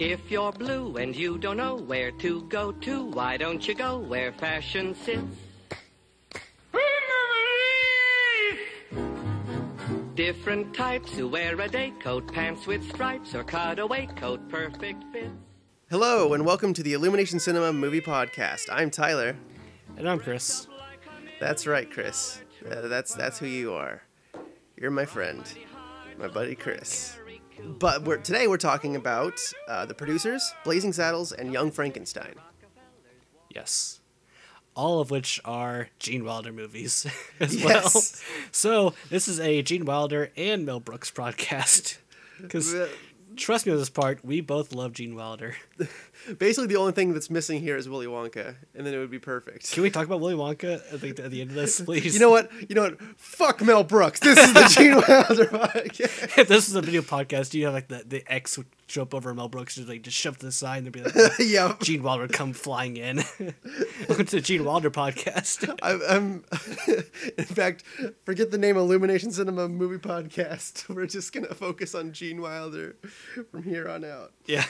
If you're blue and you don't know where to go to, why don't you go where fashion sits? Different types who wear a day coat, pants with stripes, or cutaway coat, perfect fit. Hello, and welcome to the Illumination Cinema Movie Podcast. I'm Tyler. And I'm Chris. That's right, Chris. That's who you are. You're my friend, my buddy Chris. But today we're talking about The Producers, Blazing Saddles, and Young Frankenstein. Yes. All of which are Gene Wilder movies as well. So this is a Gene Wilder and Mel Brooks podcast. Because trust me on this part, we both love Gene Wilder. Basically the only thing that's missing here is Willy Wonka, and then it would be perfect. Can we talk about Willy Wonka at the end of this, please? You know what? Fuck Mel Brooks. This is the Gene Wilder podcast. If this was a video podcast, you have like the X would jump over Mel Brooks and just shove to the side and be like, yeah. Gene Wilder come flying in. Welcome to the Gene Wilder podcast. In fact, forget the name Illumination Cinema Movie Podcast. We're just going to focus on Gene Wilder from here on out. Yeah.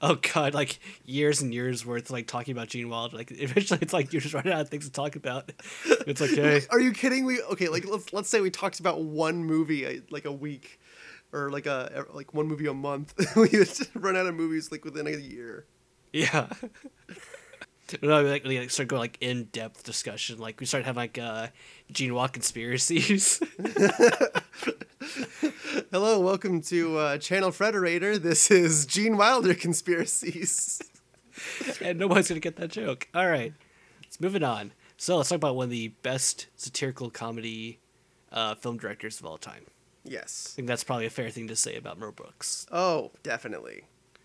Oh god, like years and years worth like talking about Gene Wilder. Like eventually it's like you're just running out of things to talk about. It's like, hey. Are you kidding? Let's say we talked about one movie like a week or like one movie a month. We just run out of movies like within a year. Yeah. We start going like in-depth discussion. Like we start having like Gene Wilder conspiracies. Hello, welcome to Channel Frederator. This is Gene Wilder conspiracies. And nobody's gonna get that joke. All right, let's move it on. So let's talk about one of the best satirical comedy film directors of all time. Yes, I think that's probably a fair thing to say about Mel Brooks. Oh, definitely.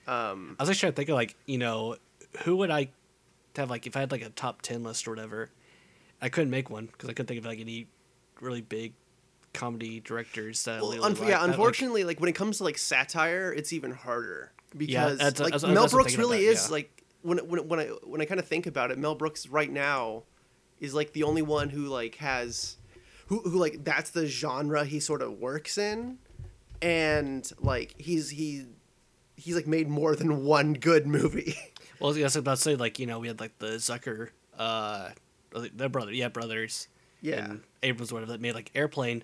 I was actually trying to think of who would I have if I had a top 10 list or whatever. I couldn't make one because I couldn't think of any really big comedy directors that unfortunately that, when it comes to satire, it's even harder because Mel Brooks really is when I kind of think about it, Mel Brooks right now is the only one who has who that's the genre he sort of works in, and he's made more than one good movie. Well, I was about to say we had the Zucker their brothers and Abrams whatever that made Airplane.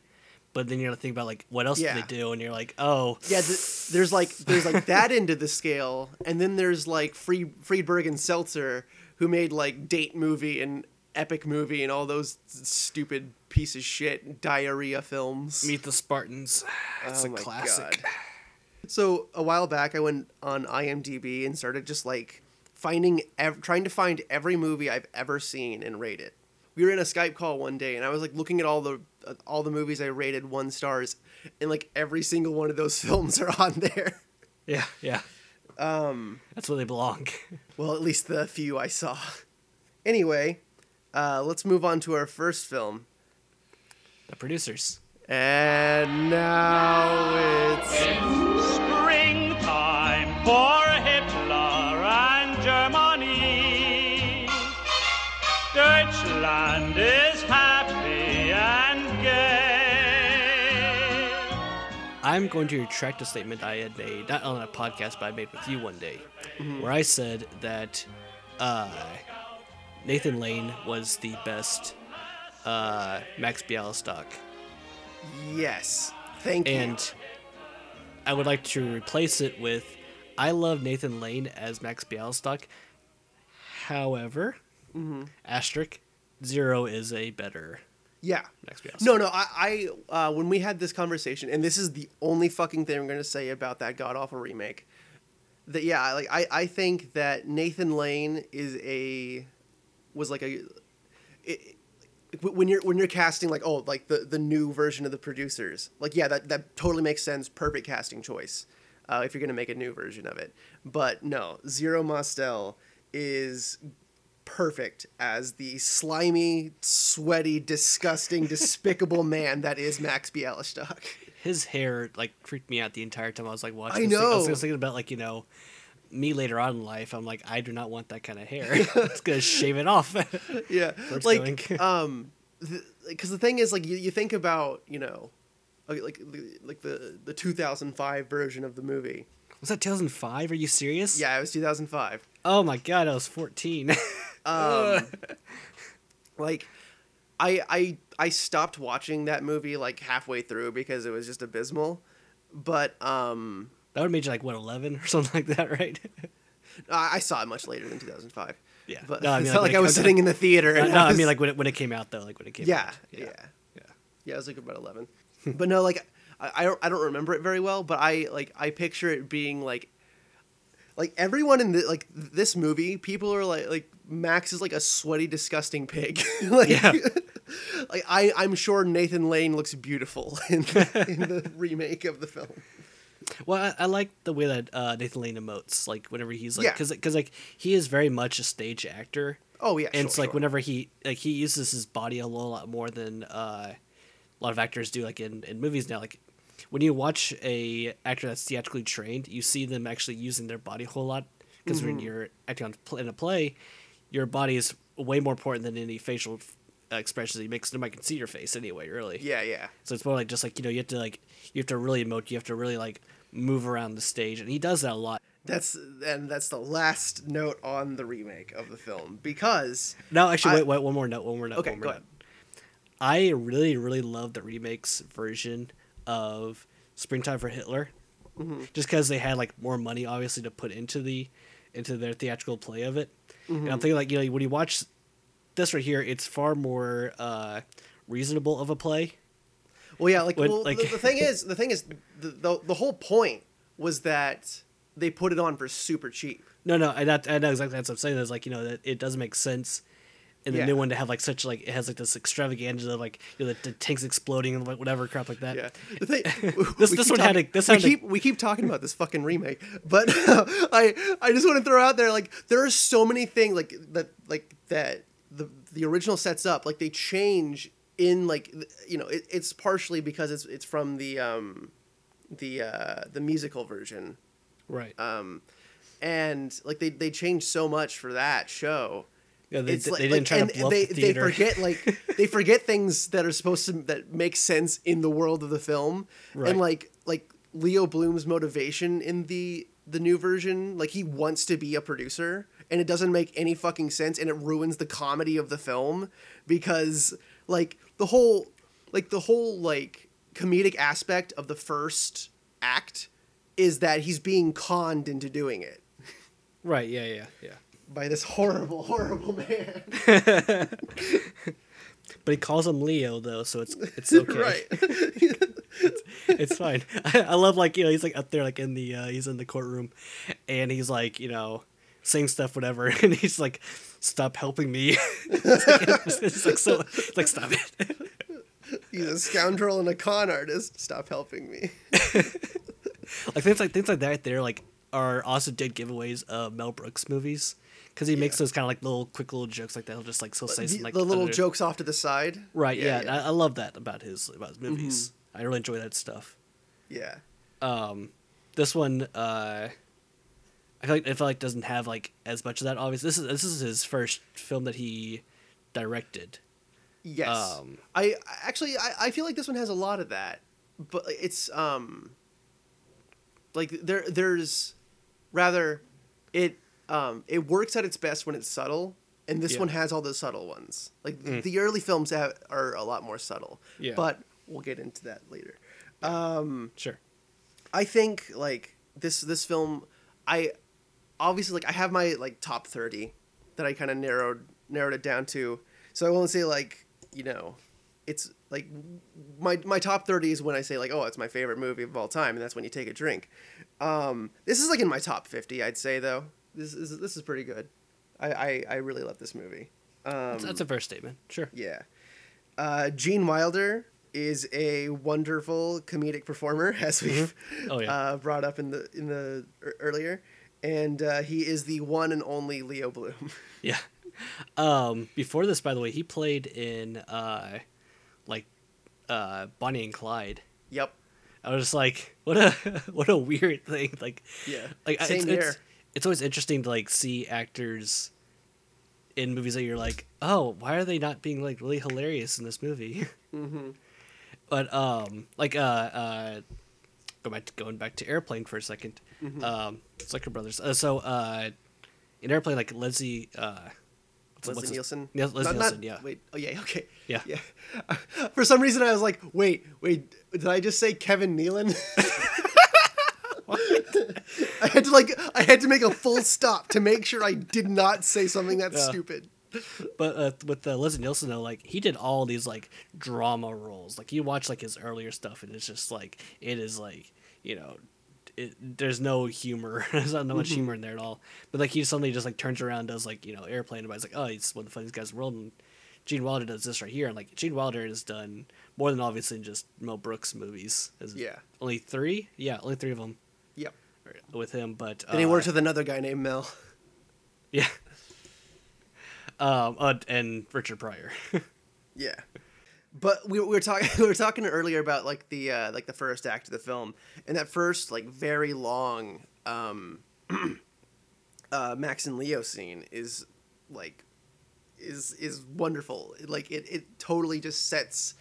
But then you have to think about what else do they do, and you're there's that end of the scale, and then there's Friedberg and Seltzer, who made Date Movie and Epic Movie and all those stupid piece of shit diarrhea films. Meet the Spartans, it's a classic. God. So a while back, I went on IMDb and started just trying to find every movie I've ever seen and rate it. We were in a Skype call one day, and I was looking at all the movies I rated 1 stars, and every single one of those films are on there. Yeah, yeah. That's where they belong. Well, at least the few I saw. Anyway, let's move on to our first film, The Producers. And now it's springtime for Hitler and Germany. Deutschland is happy and gay. I'm going to retract a statement I had made, not on a podcast, but I made with you one day, where I said that Nathan Lane was the best Max Bialystok. Yes, thank you. And I would like to replace it with, I love Nathan Lane as Max Bialystok. However, asterisk, 0 is a better Max Bialystok. No, I when we had this conversation, and this is the only fucking thing I'm going to say about that god-awful remake, that I think that Nathan Lane When you're casting the new version of The Producers, that totally makes sense. Perfect casting choice if you're going to make a new version of it. But no, Zero Mostel is perfect as the slimy, sweaty, disgusting, despicable man that is Max Bialystok. His hair freaked me out the entire time I was watching. I know. I was thinking about me later on in life, I'm I do not want that kind of hair. It's gonna shave it off. Yeah. Because the thing is, you think about, the 2005 version of the movie, Was that 2005? Are you serious? Yeah, it was 2005. Oh my God, I was 14. Like, I stopped watching that movie like halfway through because it was just abysmal. But that would have made you like what, 11 or something like that, right? I saw it much later than 2005. Yeah, but no, I mean, it's like, not like I was sitting in the theater. And no, I mean like when it came out though, like when it came out. Yeah, I was like about 11. But no, like I don't remember it very well, but I picture it being like everyone in the, like this movie, people are like Max is like a sweaty, disgusting pig. Like, yeah. Like I'm sure Nathan Lane looks beautiful in the remake of the film. Well, I like the way that Nathan Lane emotes, like whenever he's like, because like he is very much a stage actor. Oh yeah, and sure, it's like whenever he uses his body a lot more than a lot of actors do, like in movies now. Like when you watch a actor that's theatrically trained, you see them actually using their body a whole lot. Because when you're acting in a play, your body is way more important than any facial expressions that you make. Nobody can see your face anyway, really. Yeah. So it's more like just like, you know, you have to really emote. You have to really like move around the stage, and he does that a lot. That's the last note on the remake of the film, because no, actually, wait, one more note. Okay, go ahead. I really, really love the remake's version of Springtime for Hitler, just because they had like more money, obviously, to put into their theatrical play of it. And I'm thinking like, you know, when you watch this right here, it's far more reasonable of a play. Well, yeah, like, the whole point was that they put it on for super cheap. No, I know exactly what I'm saying. Is like, you know, that it doesn't make sense. And the new one to have like such like, it has like this extravaganza, like, you know, the tanks exploding and like whatever crap like that. Yeah, the thing, we keep talking about this fucking remake, but I just want to throw out there, like, there are so many things like that the original sets up, like they change in, like, you know, it's partially because it's from the musical version, right? And like they changed so much for that show. Yeah, they forget things that are supposed to, that make sense in the world of the film. Right. And like Leo Bloom's motivation in the new version, like he wants to be a producer, and it doesn't make any fucking sense, and it ruins the comedy of the film, because like the whole comedic aspect of the first act is that he's being conned into doing it. Right. Yeah. By this horrible man. But he calls him Leo though, so it's okay. Right. it's fine. I love, like, you know, he's like up there, like in the he's in the courtroom, and he's like, you know, saying stuff, whatever, and he's like, "Stop helping me." it's like stop it. He's a scoundrel and a con artist. Stop helping me. Like things like that right there, like, are also dead giveaways of Mel Brooks movies, because he makes those kind of like quick little jokes like that. He'll just like say some like the little jokes off to the side. Right. Yeah. I love that about his movies. Mm-hmm. I really enjoy that stuff. Yeah. This one, I feel like doesn't have like as much of that. Obviously, this is his first film that he directed. Yes. I feel like this one has a lot of that, but it's like there's. Rather, it works at its best when it's subtle, and this one has all the subtle ones. Like the early films are a lot more subtle, but we'll get into that later. Sure. I think like this film, I obviously, like, I have my like top 30 that I kind of narrowed it down to, so I won't say like, you know, it's like my top 30 is when I say like, oh, it's my favorite movie of all time, and that's when you take a drink. This is like in my top 50, I'd say, though. This is pretty good. I really love this movie. That's a fair statement. Sure. Yeah. Gene Wilder is a wonderful comedic performer, as we've brought up in the earlier, and he is the one and only Leo Bloom. Yeah. Before this, by the way, he played in Bonnie and Clyde. Yep. I was just like, what a weird thing. Like, yeah, like it's always interesting to like see actors in movies that you're like, oh, why are they not being like really hilarious in this movie? But like going back to Airplane for a second. Mm-hmm. Zucker brothers. So in Airplane, like Leslie Nielsen. Yeah. Wait. Oh yeah. Okay. Yeah. Yeah. For some reason, I was like, wait. Did I just say Kevin Nealon? I had to make a full stop to make sure I did not say something that's stupid. But with Leslie Nielsen, though, like, he did all these, like, drama roles. Like, you watch, like, his earlier stuff, and it's just, like, it is, like, you know, there's no humor. There's not much humor in there at all. But, like, he suddenly just, like, turns around and does, like, you know, Airplane, and everybody's like, oh, he's one of the funniest guys in the world. And Gene Wilder does this right here. And, like, Gene Wilder has done more than obviously just Mel Brooks movies. Yeah. Only three? Yeah, only three of them. Yep. With him, but... Then he worked with another guy named Mel. Yeah. And Richard Pryor. Yeah, but we were talking earlier about like the first act of the film, and that first like very long Max and Leo scene is wonderful. Like it totally just sets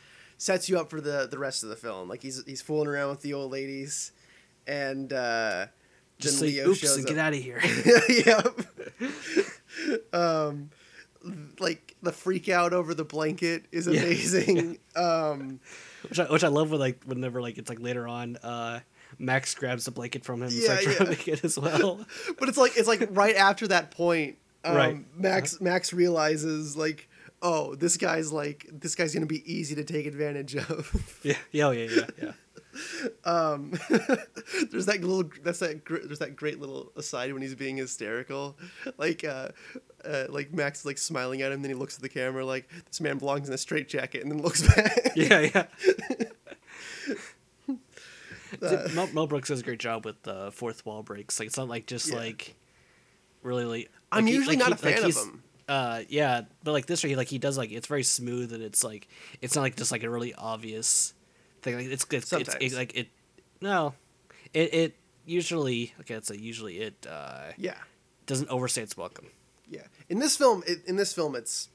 you up for the rest of the film. Like he's fooling around with the old ladies, and just then like, Leo shows up. Get out of here. Yep. Like the freak out over the blanket is amazing. Which I love when like whenever like it's like later on Max grabs the blanket from him and starts rubbing it as well. But it's like right after that point Max realizes like, oh, this guy's gonna be easy to take advantage of. Yeah. There's that great little aside when he's being hysterical, like Max is like smiling at him, then he looks at the camera like, this man belongs in a straitjacket, and then looks back. Yeah. Mel Brooks does a great job with the fourth wall breaks. Like it's not like just like really. Like, I'm usually not a fan of him. But like this, he does like it's very smooth and it's like it's not like just like a really obvious thing. Like it doesn't overstay its welcome. Yeah, in this film, it's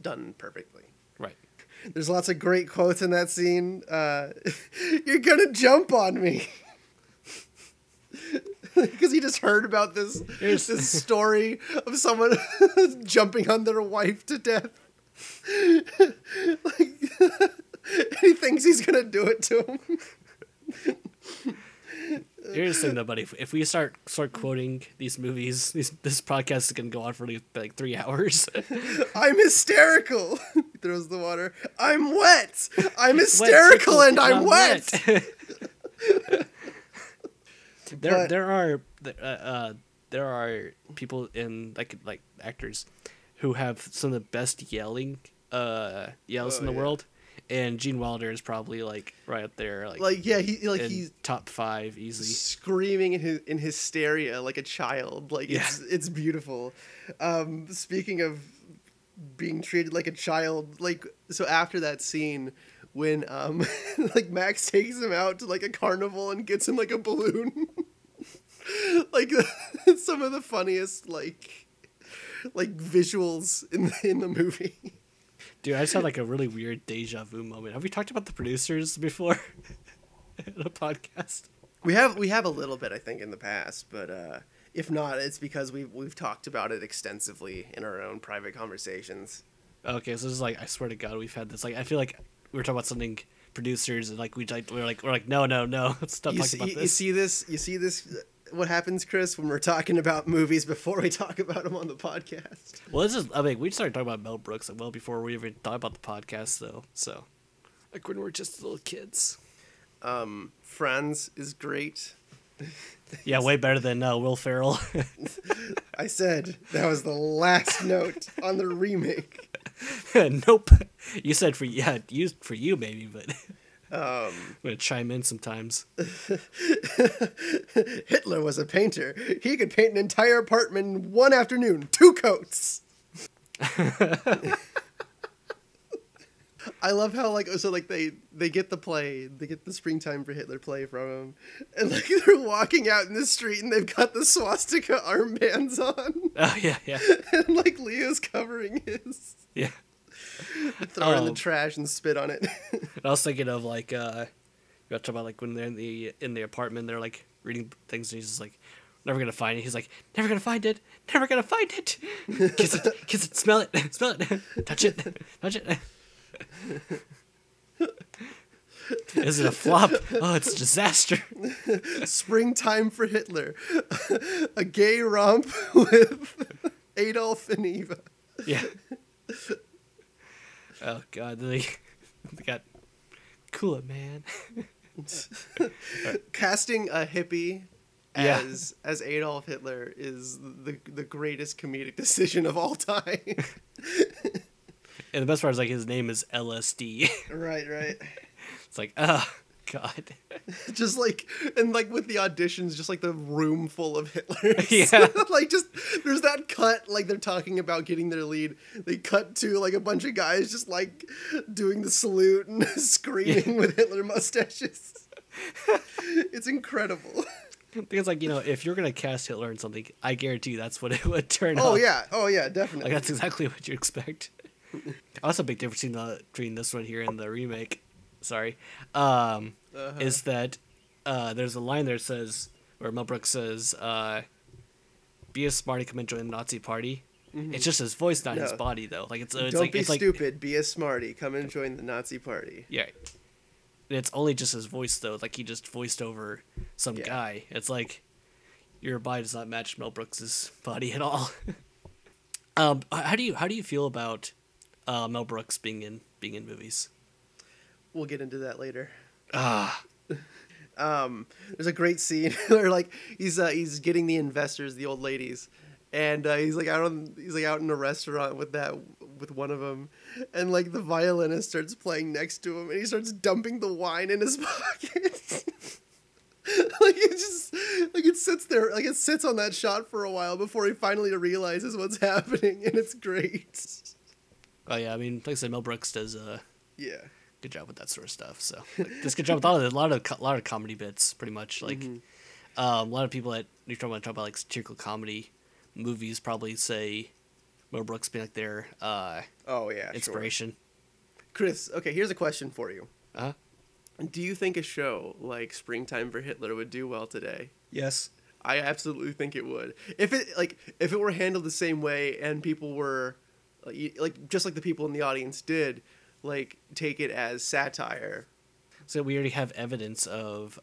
done perfectly. Right. There's lots of great quotes in that scene. You're gonna jump on me, because he just heard about this story of someone jumping on their wife to death. Like he thinks he's gonna do it to him. Here's the thing, though, buddy. If we start quoting these movies, this podcast is gonna go on for like 3 hours. I'm hysterical. He throws the water. I'm wet. I'm hysterical, and I'm wet. There are people in like actors who have some of the best yells in the world. And Gene Wilder is probably like right up there, he's top 5 easy. Screaming in hysteria like a child, it's beautiful. Speaking of being treated like a child, like so after that scene when like Max takes him out to like a carnival and gets him like a balloon, like some of the funniest like visuals in the movie. Dude, I just had like a really weird deja vu moment. Have we talked about The Producers before in a podcast? We have a little bit, I think, in the past, but if not, it's because we've talked about it extensively in our own private conversations. Okay, so this is like, I swear to God, we've had this. Like, I feel like we were talking about something Producers, and like we're like no, stop talking about this. You see this. What happens, Chris, when we're talking about movies before we talk about them on the podcast? Well, we started talking about Mel Brooks well before we even thought about the podcast, though. So, like when we're just little kids. Franz is great. Yeah, way better than Will Ferrell. I said that was the last note on the remake. Nope, you said for you maybe, but. I'm going to chime in sometimes. Hitler was a painter. He could paint an entire apartment in one afternoon. 2 coats. I love how they get the play. They get the Springtime for Hitler play from him. And like they're walking out in the street and they've got the swastika armbands on. Oh, yeah. And like Leo's covering his. Yeah. Throw it in the trash and spit on it. I was thinking of like got talking about like when they're in the apartment, they're like reading things, and he's just like, never gonna find it. He's like, never gonna find it, never gonna find it. Kiss it, smell it, smell it, touch it, touch it. Is it a flop? Oh, it's a disaster. Springtime for Hitler, a gay romp with Adolf and Eva. Yeah. Oh God, they got cool it, man. Casting a hippie as Adolf Hitler is the greatest comedic decision of all time. And the best part is like his name is LSD. Right. It's like, oh God. Just like, and like with the auditions, just like the room full of Hitlers. Yeah. Like just, there's that cut, like they're talking about getting their lead. They cut to like a bunch of guys just like doing the salute and screaming with Hitler mustaches. It's incredible. I think it's like, you know, if you're going to cast Hitler in something, I guarantee you that's what it would turn out. Oh, yeah, definitely. Like, that's exactly what you expect. Also, a big difference between this one here and the remake, is that there's a line there that says, where Mel Brooks says, be a smarty, come and join the Nazi party. Mm-hmm. It's just his voice, not his body, though. Like it's Don't like, be it's stupid, like, be a smarty, come and join the Nazi party. Yeah. It's only just his voice, though. Like, he just voiced over some guy. It's like, your body does not match Mel Brooks' body at all. How do you feel about Mel Brooks being in movies? We'll get into that later. There's a great scene where, like, he's getting the investors, the old ladies, and he's out in a restaurant with one of them, and like the violinist starts playing next to him, and he starts dumping the wine in his pockets. Like it just it sits on that shot for a while before he finally realizes what's happening, and it's great. Oh yeah, I mean, like I said, Mel Brooks does good job with that sort of stuff. So like, does good job with a lot of comedy bits, pretty much. Like a lot of people that you're talking about like satirical comedy movies probably say Mel Brooks being like their inspiration. Sure. Chris, okay, here's a question for you. Uh-huh. Do you think a show like Springtime for Hitler would do well today? Yes. I absolutely think it would. If it were handled the same way and people were like just like the people in the audience did, like take it as satire. So we already have evidence of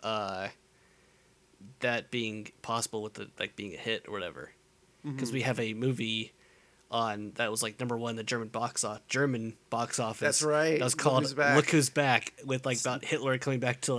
that being possible with the like being a hit or whatever. Because we have a movie on that was like number one in the German box office. That's right. That was called Look Who's Back, with like about Hitler coming back to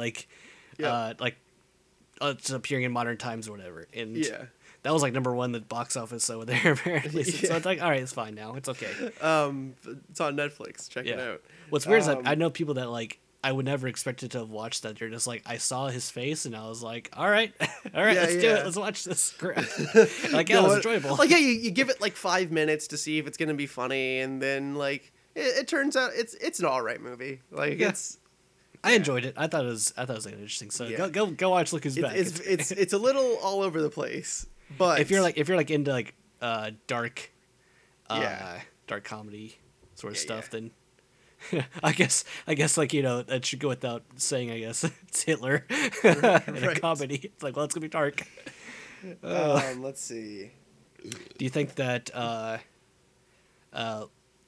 appearing in modern times or whatever. And that was like number one in the box office over there apparently. Yeah. So it's like, all right, it's fine now, it's okay. It's on Netflix. Check it out. What's weird is that I know people that like I would never expect it to have watched that. They're just like, I saw his face and I was like, all right, let's do it. Let's watch this crap. Like, yeah, it was enjoyable. Like, yeah, you give it like 5 minutes to see if it's going to be funny. And then like, it turns out it's an all right movie. Like I enjoyed it. I thought it was like, interesting. So go watch Look Who's Back. It's a little all over the place, but if you're like into like, dark comedy sort of stuff, then I guess, like, you know, that should go without saying, I guess. It's Hitler in a comedy. It's like, well, it's going to be dark. Let's see. Do you think that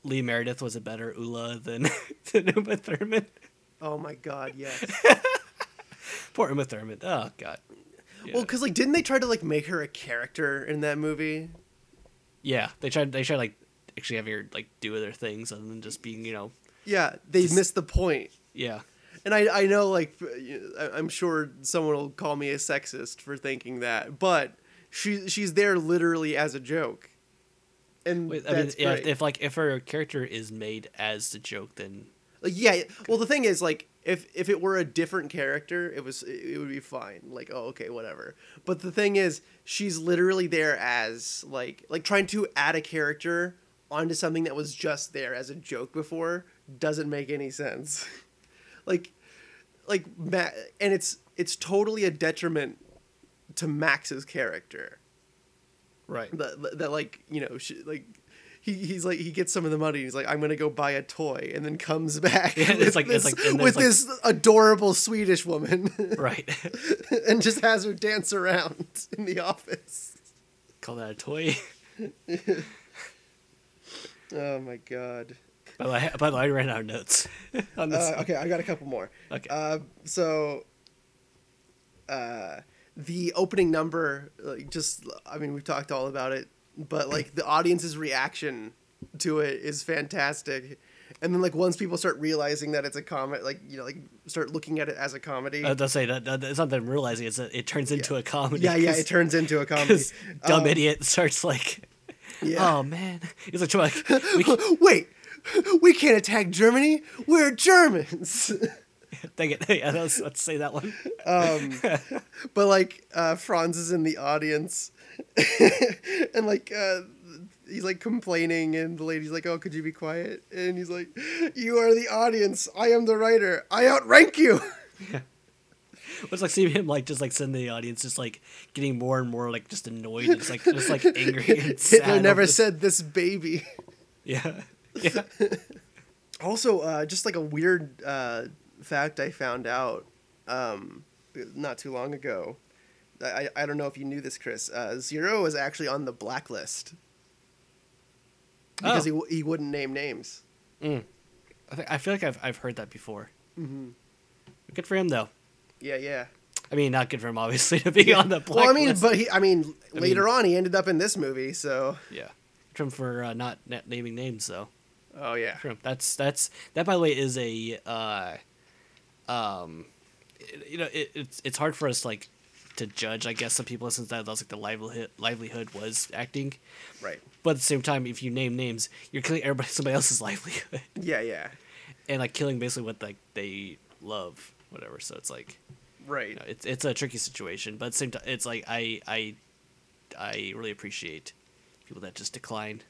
Lee Meredith was a better Ula than Uma Thurman? Oh, my God, yes. Poor Uma Thurman. Oh, God. Yeah. Well, because, like, didn't they try to, like, make her a character in that movie? Yeah, they tried like, actually having her, like, do other things other than just being, you know... Yeah, they missed the point. Yeah. And I know, like, I'm sure someone will call me a sexist for thinking that, but she's there literally as a joke. And if her character is made as the joke, then... Like, yeah, well, the thing is, like, if it were a different character, it would be fine. Like, oh, okay, whatever. But the thing is, she's literally there as, like trying to add a character onto something that was just there as a joke before doesn't make any sense. And it's totally a detriment to Max's character. Right. That like, you know, she, like he's like, he gets some of the money. He's like, I'm going to go buy a toy, and then comes back with this adorable Swedish woman. Right. And just has her dance around in the office. Call that a toy? Oh my God. By the way, I ran out of notes on this. Okay, I got a couple more. Okay. The opening number, we've talked all about it, but the audience's reaction to it is fantastic. And then once people start realizing that it's a comedy, start looking at it as a comedy. I was going to say that it's not them realizing it's that it turns into a comedy. Yeah, it turns into a comedy. Dumb idiot starts oh man, he's we can't attack Germany. We're Germans. Dang it. Yeah, let's say that one. Franz is in the audience and he's complaining, and the lady's like, oh, could you be quiet? And he's like, you are the audience. I am the writer. I outrank you. Yeah. It's seeing him sitting in the audience, getting more and more just annoyed, and just angry and sad. Hitler never said this baby. Yeah. Yeah. Also, a weird fact I found out not too long ago. I don't know if you knew this, Chris. Zero was actually on the blacklist because he wouldn't name names. Mm. I feel like I've heard that before. Mm-hmm. Good for him, though. Yeah. I mean, not good for him, obviously, to be on the blacklist. Well, later on, he ended up in this movie, so yeah. Trump for not naming names, though. Oh yeah, Trump. That. By the way, is a it's hard for us to judge, I guess, some people, since that's the livelihood was acting, right? But at the same time, if you name names, you're killing somebody else's livelihood. Yeah. And killing basically what they love, whatever. So it's right. You know, it's a tricky situation, but at the same time, it's I really appreciate people that just decline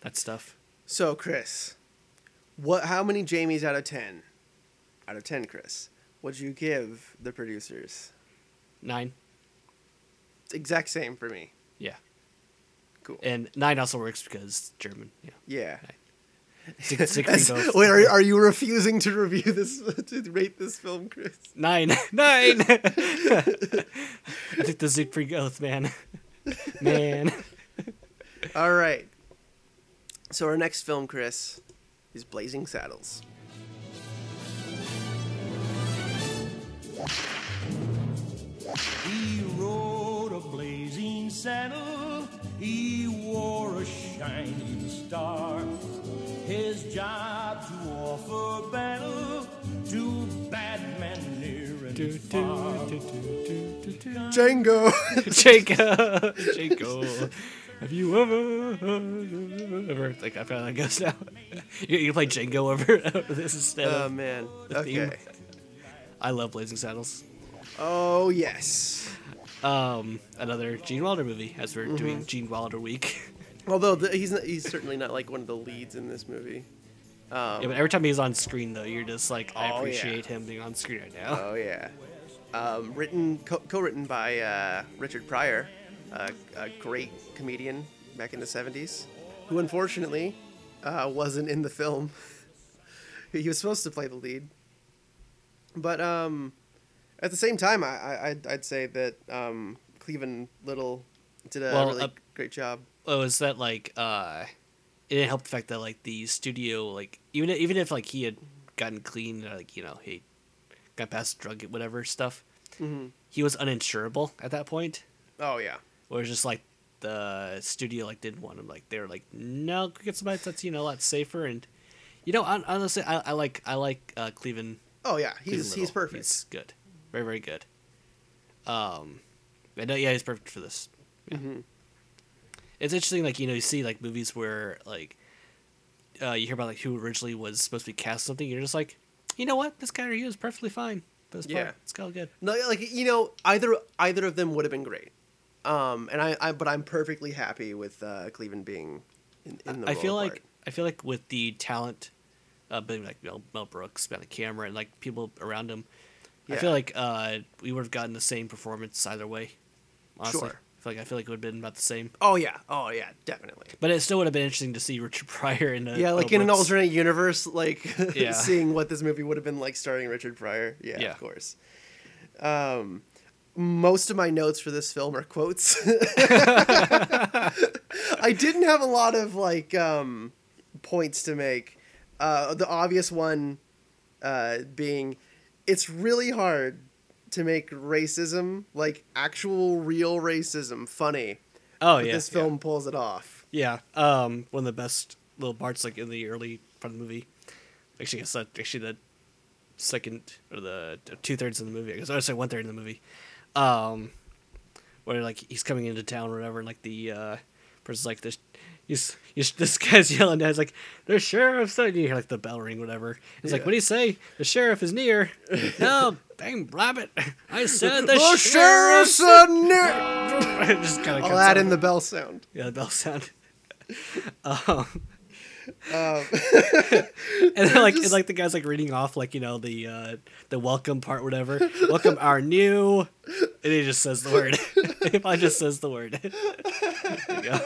that stuff. So, Chris, how many Jamies out of 10? Out of 10, Chris, would you give The Producers? 9. Exact same for me. Yeah. Cool. And 9 also works because German. Yeah. 6 both. Wait, are you refusing to review this, to rate this film, Chris? 9. I think the Siegfried Goth, man. All right. So our next film, Chris, is Blazing Saddles. He rode a blazing saddle. He wore a shining star. His job to offer battle to bad men near and far. Django. Have you ever I forgot how that goes now. You play Django over this instead. Oh man. Okay. Theme. I love Blazing Saddles. Oh yes. Another Gene Wilder movie, as we're doing Gene Wilder week. Although he's certainly not one of the leads in this movie. Yeah, but every time he's on screen, though, you're just I appreciate him being on screen right now. Oh yeah. Co-written by Richard Pryor. A great comedian back in the 70s, who unfortunately wasn't in the film. He was supposed to play the lead, but at the same time, I'd say that Cleavon Little did a great job. Oh, is that it didn't help the fact that the studio even if he had gotten clean, he got past drug whatever stuff, he was uninsurable at that point. Oh yeah. Or it's just the studio didn't want him. They were no, get somebody that's a lot safer. And honestly, I like Cleavon. Oh yeah, he's perfect. He's good, very very good. I know, yeah, he's perfect for this. Yeah. Mm-hmm. It's interesting, you see movies where you hear about who originally was supposed to be cast something. You're just what, this guy or he is perfectly fine. Yeah, it's all good. No, either of them would have been great. But I'm perfectly happy with Cleavon being in the role. I feel like with the talent, being Mel Brooks behind the camera and people around him, I feel we would have gotten the same performance either way. Honestly. Sure, I feel like it would have been about the same. Oh yeah, definitely. But it still would have been interesting to see Richard Pryor in a in an alternate universe, seeing what this movie would have been like starring Richard Pryor. Yeah, of course. Most of my notes for this film are quotes. I didn't have a lot of points to make. The obvious one being, it's really hard to make racism, actual real racism, funny. Oh, but yeah. This film pulls it off. Yeah. One of the best little parts, in the early part of the movie. Actually, it's the second or the 2/3 of the movie. I guess I would say 1/3 of the movie. Where he's coming into town or whatever, and the person's like this. This guy's yelling at us the sheriff's, and you hear the bell ring, whatever. It's what do you say? The sheriff is near. No, dang rabbit! I said the sheriff's near. I'll add in the bell sound. Yeah, the bell sound. And then the guy's reading off the welcome part, whatever. Welcome our new, and he just says the word. He probably just says the word. There you go.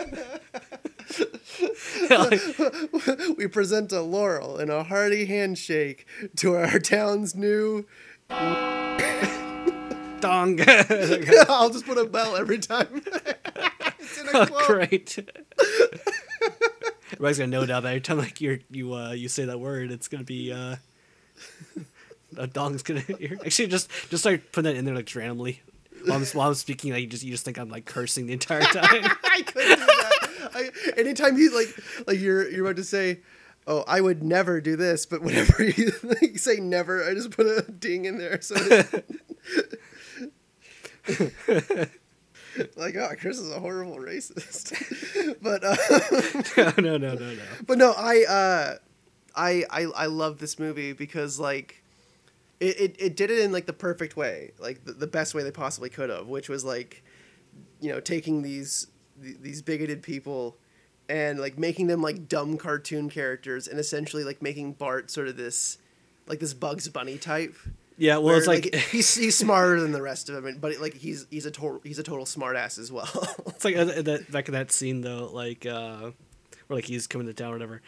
We present a laurel and a hearty handshake to our town's new dong. I'll just put a bell every time. It's in a club. Great. Everybody's gonna know now that every time you say that word, it's gonna be a dong's gonna hear. Actually, just putting that in there randomly while I'm speaking. You just think I'm cursing the entire time. I couldn't do that. Anytime you you're about to say, oh, I would never do this, but whenever you say never, I just put a ding in there. So Chris is a horrible racist. But no. But no, I love this movie because it did it in the perfect way, the best way they possibly could have, which was taking these bigoted people and making them dumb cartoon characters, and essentially making Bart sort of this this Bugs Bunny type. Yeah, well, where, it's he's smarter than the rest of them, but he's a total smartass as well. It's back in that scene though, where he's coming to town or whatever.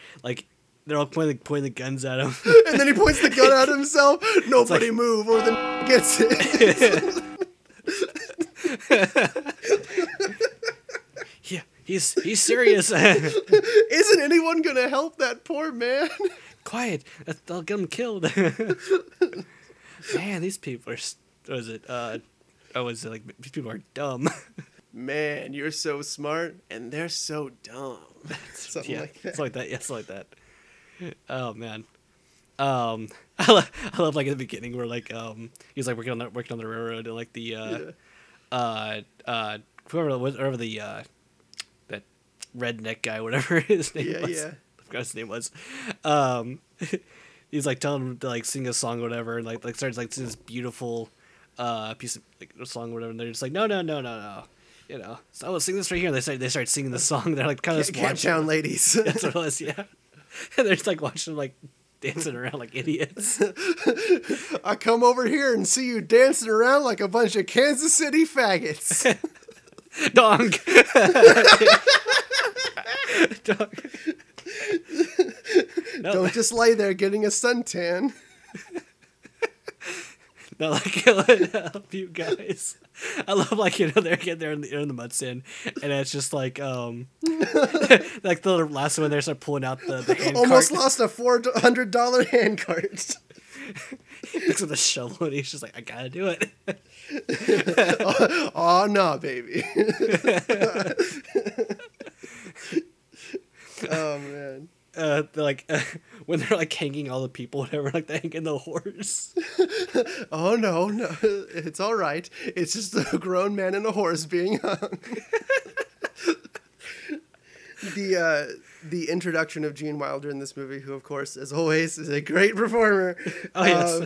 They're all pointing the guns at him, and then he points the gun at himself. Nobody move, or the gets it. Yeah, he's serious. Isn't anyone gonna help that poor man? Quiet, they'll get him killed. Man, these people are. These people are dumb. Man, you're so smart, and they're so dumb. Something like that. Yeah, something like that. Oh man, I love at the beginning where he's working on the railroad, and whoever that redneck guy, whatever his name was. Yeah. I forgot his name was. He's telling him to sing a song or whatever, and starts sing this beautiful piece of song or whatever, and they're just no. So I will sing this right here, and they start singing the song. They're watching ladies. That's what it was, yeah. And they're just watching them dancing around like idiots. I come over here and see you dancing around like a bunch of Kansas City faggots. Dong. Dong. No, don't just lay there getting a suntan. Not it would help you guys. I love they're getting there in the mudstand, and it's just the last one there start pulling out the hand almost cart. Lost a $400 hand cart. Looks with a shovel and he's just I gotta do it. oh nah, baby. Oh man. When they're hanging all the people, whatever, they hanging the horse. Oh no, it's all right. It's just a grown man and a horse being hung. The introduction of Gene Wilder in this movie, who of course, as always, is a great performer. Oh yes.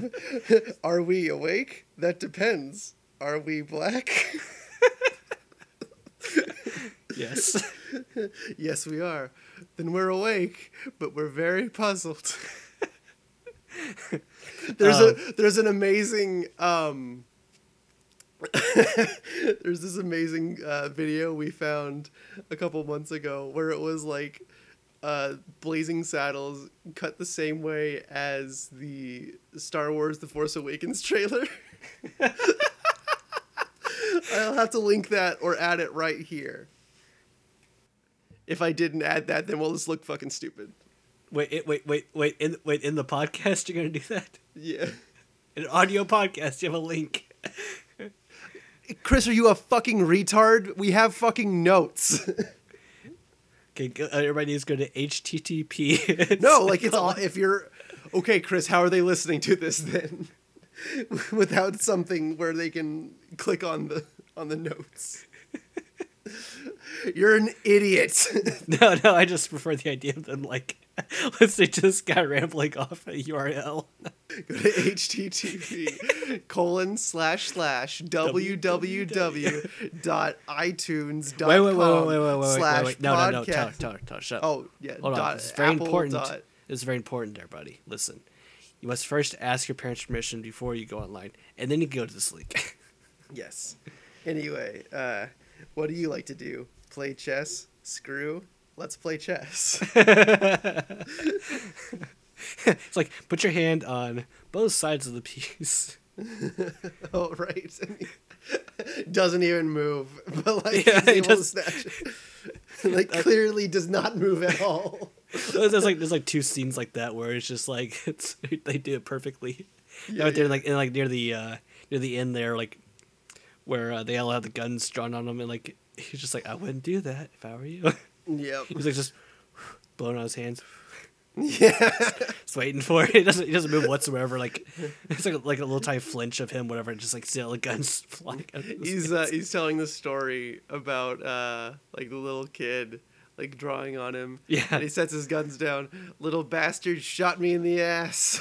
Are we awake? That depends. Are we black? Yes. Yes, we are. Then we're awake, but we're very puzzled. There's an amazing There's this amazing video we found a couple months ago where it was like Blazing Saddles cut the same way as the Star Wars The Force Awakens trailer. I'll have to link that or add it right here. If I didn't add that, then we'll just look fucking stupid. Wait! In the podcast, you're gonna do that? Yeah. In an audio podcast, you have a link. Chris, are you a fucking retard? We have fucking notes. Okay, everybody needs to go to HTTP. No, like it's all, if you're... Okay, Chris, how are they listening to this then? Without something where they can click on the notes. You're an idiot. No, I just prefer the idea of them like, listening to this guy rambling off a URL. Go to http://www.itunes.com/podcast Oh, yeah. Hold on. It's very important. It's very important there, buddy. Listen, you must first ask your parents' permission before you go online, and then you can go to this link. Yes. Anyway, what do you like to do? Play chess? Screw? Let's play chess. It's like, put your hand on both sides of the piece. Oh, right. Doesn't even move. But, like, yeah, it does. Like, clearly does not move at all. There's two scenes like that where it's just, like, they do it perfectly. Yeah, out there, yeah. like, near the end there, like, where they all have the guns drawn on them, and, like, he's just like, I wouldn't do that if I were you. Yeah. He's, like, just blowing out his hands. Yeah, just waiting for it. He doesn't move whatsoever. Like it's like a little tiny flinch of him, whatever. Just like still the guns flying. Out of his he's telling the story about like the little kid like drawing on him. Yeah, and he sets his guns down. Little bastard shot me in the ass.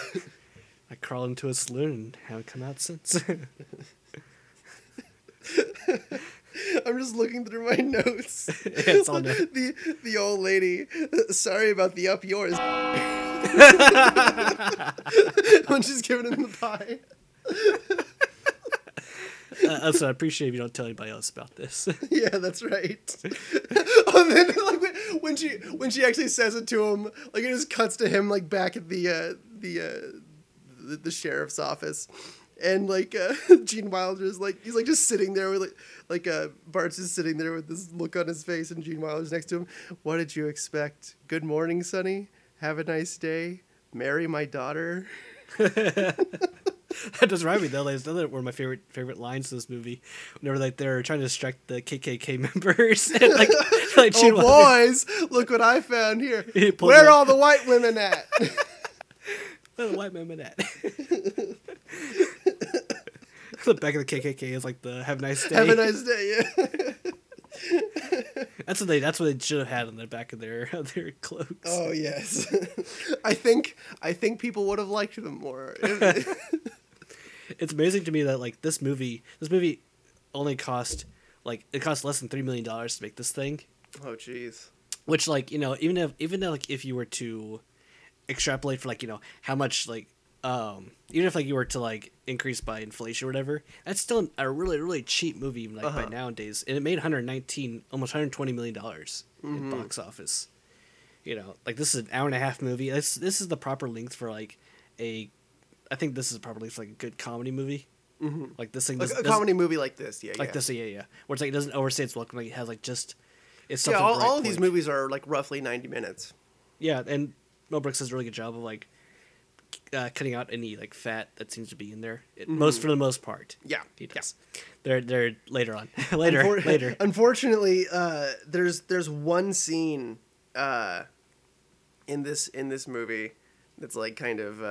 I crawled into a saloon and haven't come out since. I'm just looking through my notes. It's all new. The old lady. Sorry about the up yours. When she's giving him the pie. Also, I appreciate if you don't tell anybody else about this. Yeah, that's right. And then like when she actually says it to him, like it just cuts to him like back at the sheriff's office. And like Gene Wilder is like he's like just sitting there with like Bart's just sitting there with this look on his face, and Gene Wilder's next to him. What did you expect? Good morning, Sonny. Have a nice day. Marry my daughter. That does remind me though. That's another one of my favorite lines in this movie. Whenever like they're trying to distract the KKK members, and, like Gene Wilder, boys, look what I found here. Where are all the white women at? Where are the white women at? The back of the KKK is like the have a nice day. Have a nice day, yeah. That's what they should have had on the back of their cloaks. Oh yes, I think people would have liked them more. It's amazing to me that like this movie only cost less than $3 million to make this thing. Oh jeez. Which like you know even if, like if you were to extrapolate for like you know how much like. Even if like you were to like increase by inflation or whatever, that's still a really really cheap movie even like by nowadays, and it made almost $120 million in box office. You know, like this is an hour and a half movie. This is the proper length for like a good comedy movie. Mm-hmm. Like this thing, like a comedy movie like this, yeah, like yeah. This, yeah. Where it's like it doesn't overstay its welcome. Like it has like just it's something. Yeah, all of these movies are like roughly 90 minutes. Yeah, and Mel Brooks does a really good job of like. Cutting out any like fat that seems to be in there, for the most part. Yeah, he does. Yeah. They're later on, later. Unfortunately, there's one scene in this movie that's like kind of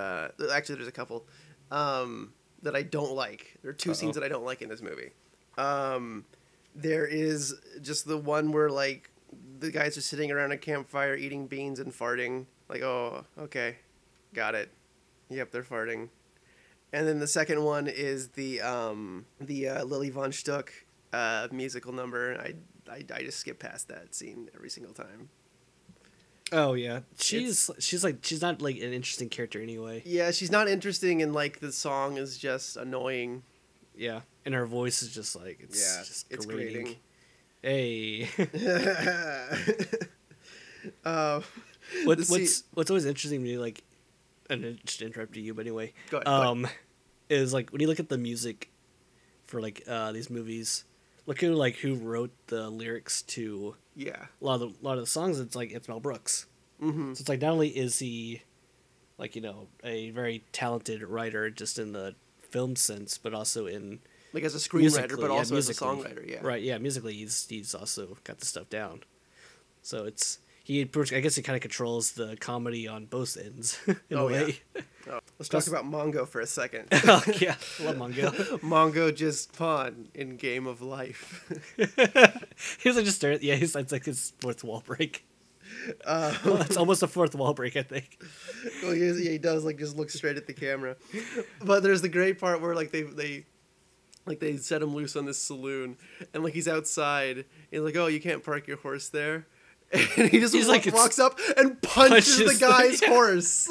actually there's a couple that I don't like. There are two scenes that I don't like in this movie. There is just the one where like the guys are sitting around a campfire eating beans and farting. Like, oh, okay, got it. Yep, they're farting. And then the second one is the Lily Von Stuck musical number. I just skip past that scene every single time. Oh yeah, she's not like an interesting character anyway. Yeah, she's not interesting, and like the song is just annoying. Yeah. And her voice is just like, it's grating. Hey. What's always interesting to me, like, and just to interrupt you, but anyway, go ahead, is like when you look at the music for like these movies, look at like who wrote the lyrics to a lot of the songs. It's like it's Mel Brooks. Mm-hmm. So it's like not only is he like, you know, a very talented writer just in the film sense, but also in like as a screenwriter, but also as a songwriter. Yeah, right. Yeah, musically, he's also got the stuff down. So it's I guess he kind of controls the comedy on both ends in a way. Yeah. Oh. Let's talk about Mongo for a second. Oh, yeah, love Mongo. Mongo just pawn in Game of Life. He's like just staring. Yeah, it's like his fourth wall break. Well, it's almost a fourth wall break, I think. Well, he does like just look straight at the camera. But there's the great part where like they set him loose on this saloon, and like he's outside. And he's like, "Oh, you can't park your horse there." And he just walks up and punches the guy's horse.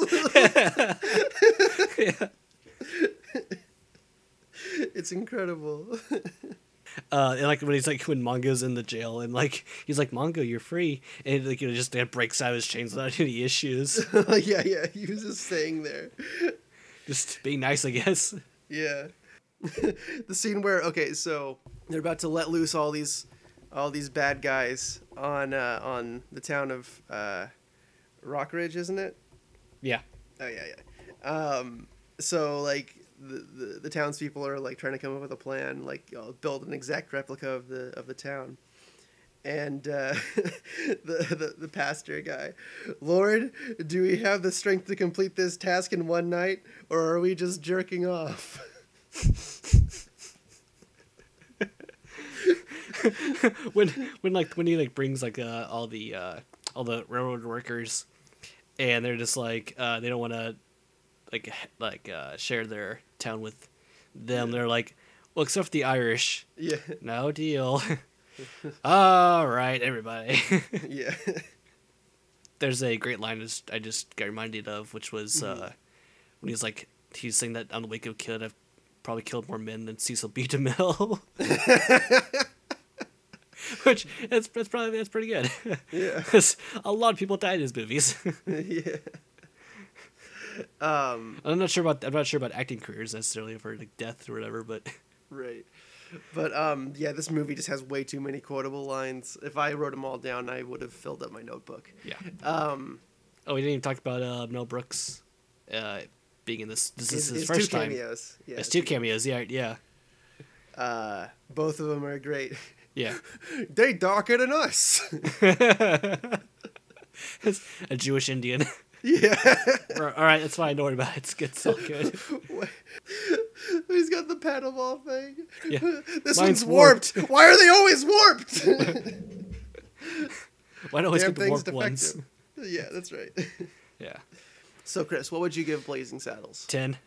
Yeah. It's incredible. And like when Mongo's in the jail and like he's like, "Mongo, you're free," and like, you know, just breaks out of his chains without any issues. Yeah, he was just staying there, just being nice, I guess. Yeah. The scene where so they're about to let loose all these bad guys on the town of Rock Ridge, isn't it? Yeah. Oh yeah. So like the townspeople are like trying to come up with a plan, like build an exact replica of the town. And the pastor guy, "Lord, do we have the strength to complete this task in one night, or are we just jerking off?" when he like brings like all the railroad workers, and they're just like they don't want to like share their town with them. They're like, "Well, except for the Irish." Yeah. "No deal." "All right, everybody." Yeah. There's a great line I just got reminded of, which was when he's saying that on the wake of killing, "I've probably killed more men than Cecil B. DeMille." Which that's pretty good. Yeah. 'Cause a lot of people died in his movies. Yeah. I'm not sure about acting careers necessarily for like death or whatever, but right. But this movie just has way too many quotable lines. If I wrote them all down, I would have filled up my notebook. Yeah. We didn't even talk about Mel Brooks being in this. This is his first time. Cameos. Yeah, it's two cameos. Yeah. Both of them are great. Yeah. "They darker than us." It's a Jewish Indian. Yeah. All right, that's fine. Don't worry about it. It's all good. He's got the paddleball thing. Yeah. "This one's warped. Why are they always warped?" Why do always get the warped ones? Yeah, that's right. Yeah. So, Chris, what would you give Blazing Saddles? 10.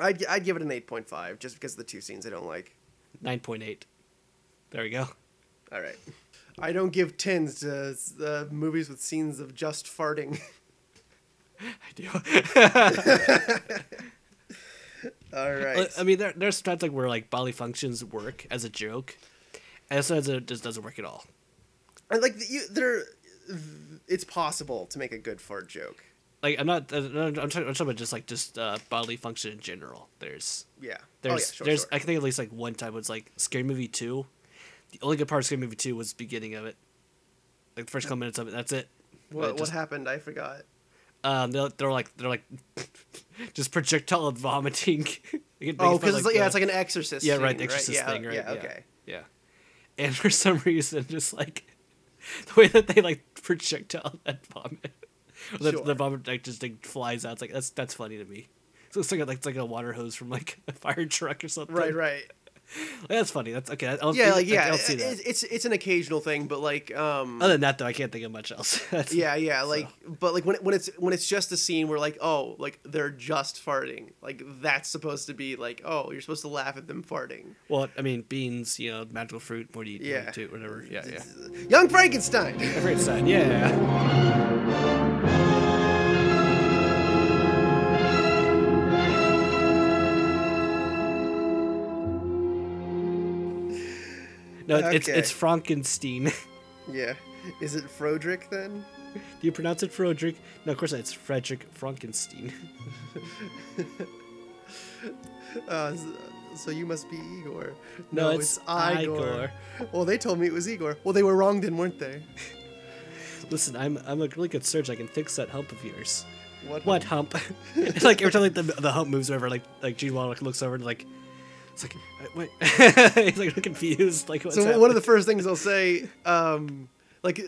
I'd give it an 8.5 just because of the two scenes I don't like. 9.8. There we go. All right. I don't give 10s to movies with scenes of just farting. I do. All right. I mean, there's times like where like bodily functions work as a joke, and sometimes it just doesn't work at all. And like it's possible to make a good fart joke. Like I'm talking about just bodily function in general. Sure. I can think of at least like one time was like Scary Movie 2. The only good part of Scary Movie 2 was the beginning of it. Like the first couple minutes of it, that's it. What happened? I forgot. They're like just projectile vomiting. Because it's like an exorcist. Yeah, right. The exorcist thing, right? Yeah. Okay. Yeah. And for some reason, just like the way that they like projectile that vomit, the vomit like just like flies out. It's like that's funny to me. So it's like a water hose from like a fire truck or something. Right. That's funny. That's okay. I'll see that. It's an occasional thing, but like other than that though, I can't think of much else. But like when it's just a scene where like they're just farting, like that's supposed to be like you're supposed to laugh at them farting. Well, I mean beans, you know, magical fruit. What do you do? Whatever. Yeah. Young Frankenstein. Frankenstein. Yeah. No, okay. It's Frankenstein. Yeah. Is it Frodrick then? Do you pronounce it Frodrick? No, of course not. It's Frederick Frankenstein. So you must be Igor. No, it's Igor. Well, they told me it was Igor. Well, they were wrong then, weren't they? Listen, I'm a really good surgeon. I can fix that hump of yours. What hump? It's like every time like the hump moves over, like Gene Wilder looks over and like it's like wait. He's like confused. Like what's so happening? One of the first things they'll say, like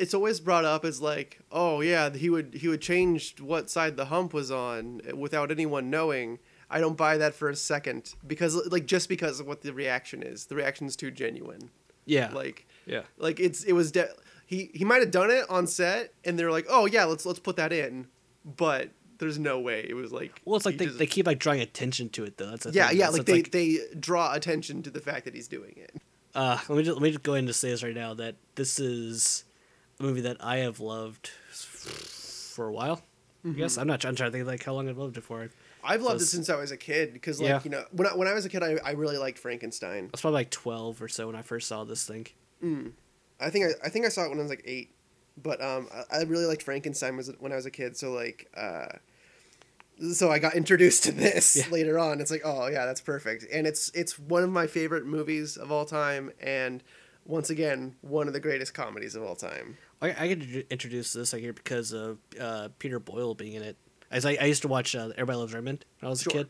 it's always brought up as like, oh yeah, he would change what side the hump was on without anyone knowing. I don't buy that for a second because of what the reaction is. The reaction's too genuine. Yeah. Like he might have done it on set and they're like, oh yeah, let's put that in. But there's no way it was like. Well, it's like they keep like drawing attention to it though. That's thing. Yeah. They draw attention to the fact that he's doing it. Let me just go ahead and say this right now that this is a movie that I have loved for a while. Mm-hmm. I guess I'm trying to think like how long I've loved it for. I've loved it since I was a kid because, like, yeah. You know, when I was a kid, I really liked Frankenstein. I was probably like 12 or so when I first saw this thing. Mm. I think I saw it when I was like 8, but I really liked Frankenstein when I was a kid. So like, so I got introduced to this later on. It's like, oh yeah, that's perfect, and it's one of my favorite movies of all time, and once again, one of the greatest comedies of all time. I get introduced to this I hear because of Peter Boyle being in it. As I used to watch Everybody Loves Raymond when I was a kid,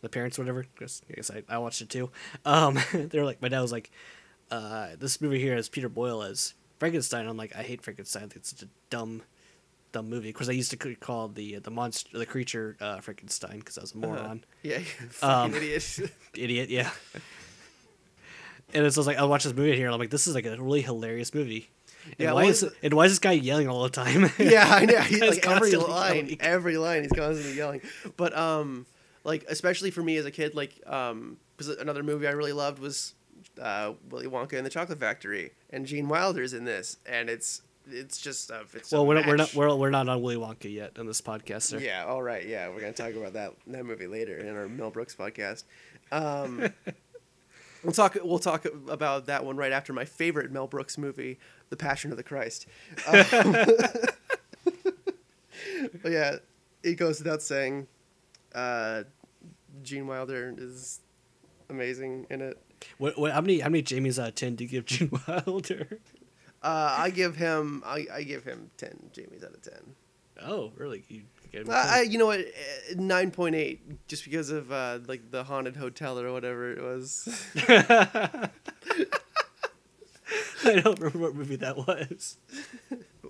the parents or whatever. I guess I watched it too. They were like, my dad was like, this movie here has Peter Boyle as Frankenstein. I'm like, I hate Frankenstein. I think it's such a dumb movie. Of course, I used to call the monster, the creature Frankenstein because I was a moron. Yeah, fucking idiot. Idiot, yeah. And it's like I watched this movie here, and I'm like, this is like a really hilarious movie. And yeah, why is this guy yelling all the time? Yeah, I know. He's like every line he's constantly yelling. But like especially for me as a kid, like because another movie I really loved was Willy Wonka and the Chocolate Factory, and Gene Wilder's in this, and we're not on Willy Wonka yet on this podcast, sir. Yeah, all right, yeah, we're gonna talk about that movie later in our Mel Brooks podcast. We'll talk about that one right after my favorite Mel Brooks movie, The Passion of the Christ. But yeah, it goes without saying, Gene Wilder is amazing in it. What? How many Jamies out of 10 do you give Gene Wilder? I give him 10 Jamies out of 10. Oh, really? You gave him 10? You know what? 9.8, just because of like the haunted hotel or whatever it was. I don't remember what movie that was.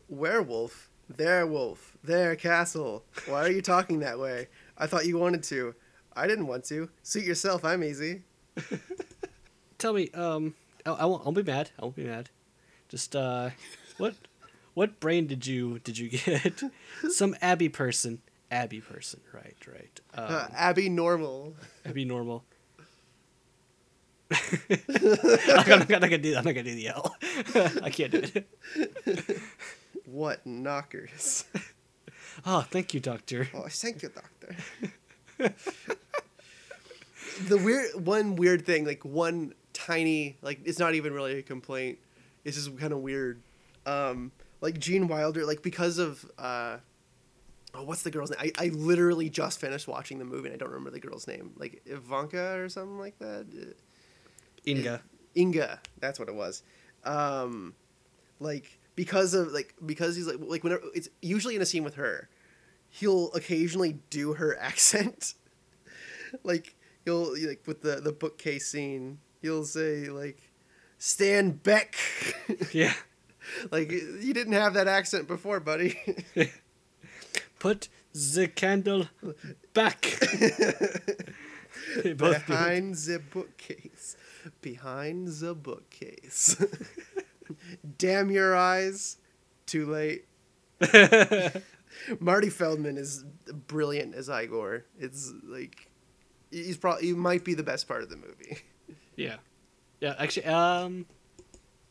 Werewolf, their wolf, their castle. Why are you talking that way? I thought you wanted to. I didn't want to. Suit yourself. I'm easy. Tell me, I'll be mad. I won't be mad. Just what brain did you get? Some Abby person. Right. Abby normal. I'm not gonna do the L. I can't do it. What knockers? Oh, thank you, doctor. Oh, thank you, doctor. The weird thing, like one tiny, like it's not even really a complaint. It's just kind of weird. Like Gene Wilder, like because of what's the girl's name? I literally just finished watching the movie and I don't remember the girl's name. Like Ivanka or something like that. Inga, that's what it was. Like because he's like whenever it's usually in a scene with her, he'll occasionally do her accent. Like he'll like with the bookcase scene, he'll say like "Stand back." Yeah. Like you didn't have that accent before, buddy. Put the candle back. Behind the bookcase. Behind the bookcase. Damn your eyes. Too late. Marty Feldman is brilliant as Igor. It's like he might be the best part of the movie. Yeah. Yeah, actually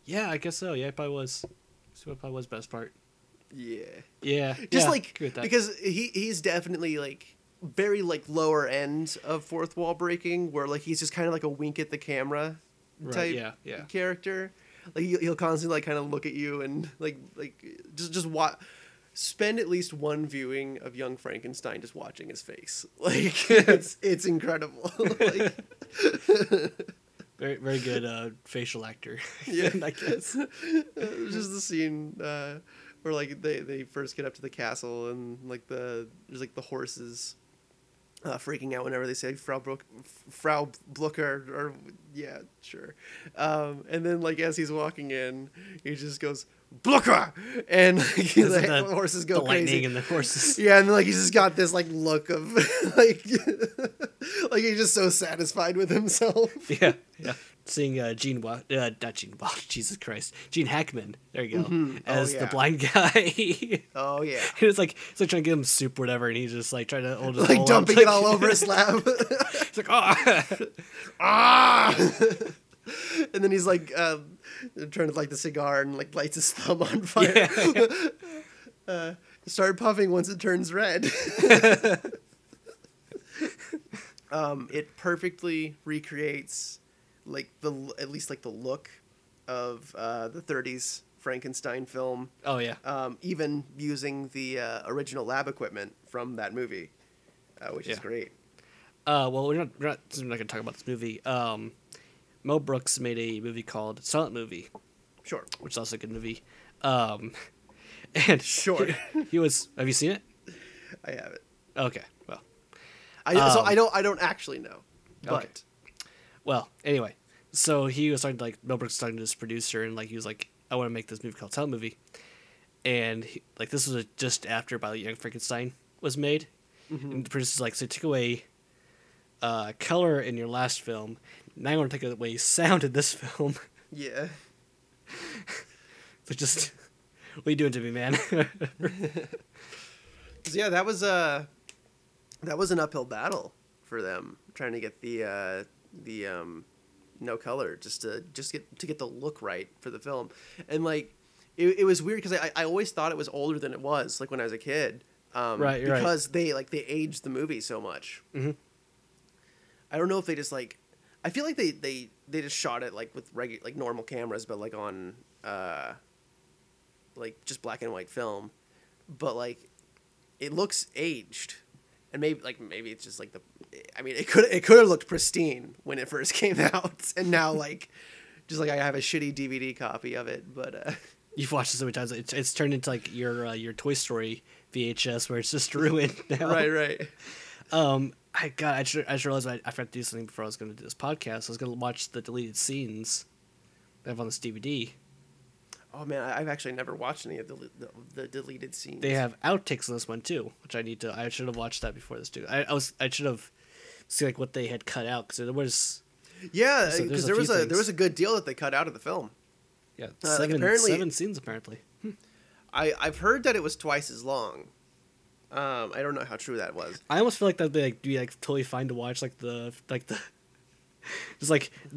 yeah, I guess so. Yeah, it probably was. So it probably was best part. Yeah. Yeah. Just like because he's definitely like very like lower end of fourth wall breaking where like he's just kind of like a wink at the camera right, type character. Like he'll constantly like kind of look at you and like just watch. Spend at least one viewing of Young Frankenstein just watching his face. Like it's incredible. Like, very very good facial actor. Yeah, I guess. Just the scene where like they first get up to the castle and like the horses freaking out whenever they say Frau Blucher or yeah sure, and then like as he's walking in he just goes Blucher and like, the horses go crazy. Lightning and the horses. Yeah, and then, like he's just got this like look of like like he's just so satisfied with himself. Yeah, yeah. Seeing Gene Hackman. There you go, mm-hmm. As the blind guy. Oh yeah. It's like trying to give him soup, or whatever, and he's just like trying to hold his like dumping it all over his lap. It's like and then he's like trying to light the cigar and like lights his thumb on fire. Yeah. Start puffing once it turns red. It perfectly recreates like the look of the 30s Frankenstein film. Oh yeah. Even using the original lab equipment from that movie, which is great. Well, we're not gonna talk about this movie. Mel Brooks made a movie called Silent Movie. Sure. Which is also a good movie. And sure. He was... Have you seen it? I haven't. Okay, well. I don't actually know. But... Okay. Well, anyway. So he was talking to, Mel Brooks was talking to his producer, and, he was like, I want to make this movie called Silent Movie. And, this was just after Young Frankenstein was made. Mm-hmm. And the producer's so take away color in your last film... Now I want to take away sound in this film. Yeah. So just, what are you doing to me, man? Yeah, that was an uphill battle for them trying to get the no color just to get the look right for the film, and it was weird because I always thought it was older than it was when I was a kid. Right. Because they aged the movie so much. Mm-hmm. I don't know if they just I feel like they just shot it with regular normal cameras, but on just black and white film, but it looks aged, and maybe it's just it could have looked pristine when it first came out, and now I have a shitty DVD copy of it, but you've watched it so many times it's turned into your Toy Story VHS where it's just ruined now. Right. I just realized I forgot to do something before I was going to do this podcast. I was going to watch the deleted scenes that I have on this DVD. Oh, man, I've actually never watched any of the deleted scenes. They have outtakes on this one, too, which I should have watched that before this, too. I should have seen, what they had cut out, because there was... Yeah, because there was a good deal that they cut out of the film. Yeah, seven scenes, apparently. I've heard that it was twice as long. I don't know how true that was. I almost feel like that'd be totally fine to watch, the